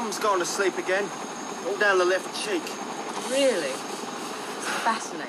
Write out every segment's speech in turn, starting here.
bum's gone to sleep again. All down the left cheek. Really? Fascinating.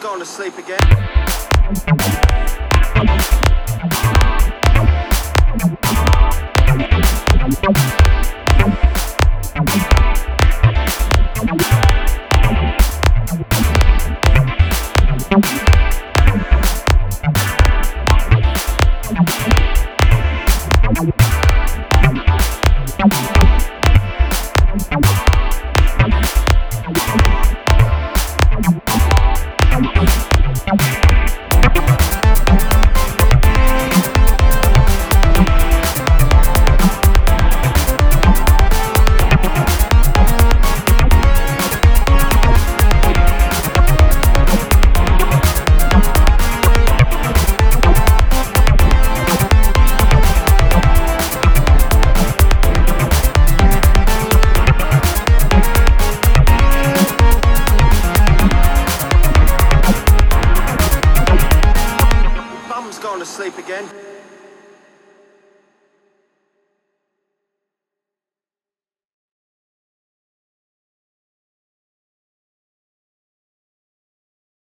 Gone to sleep again. Sleep again.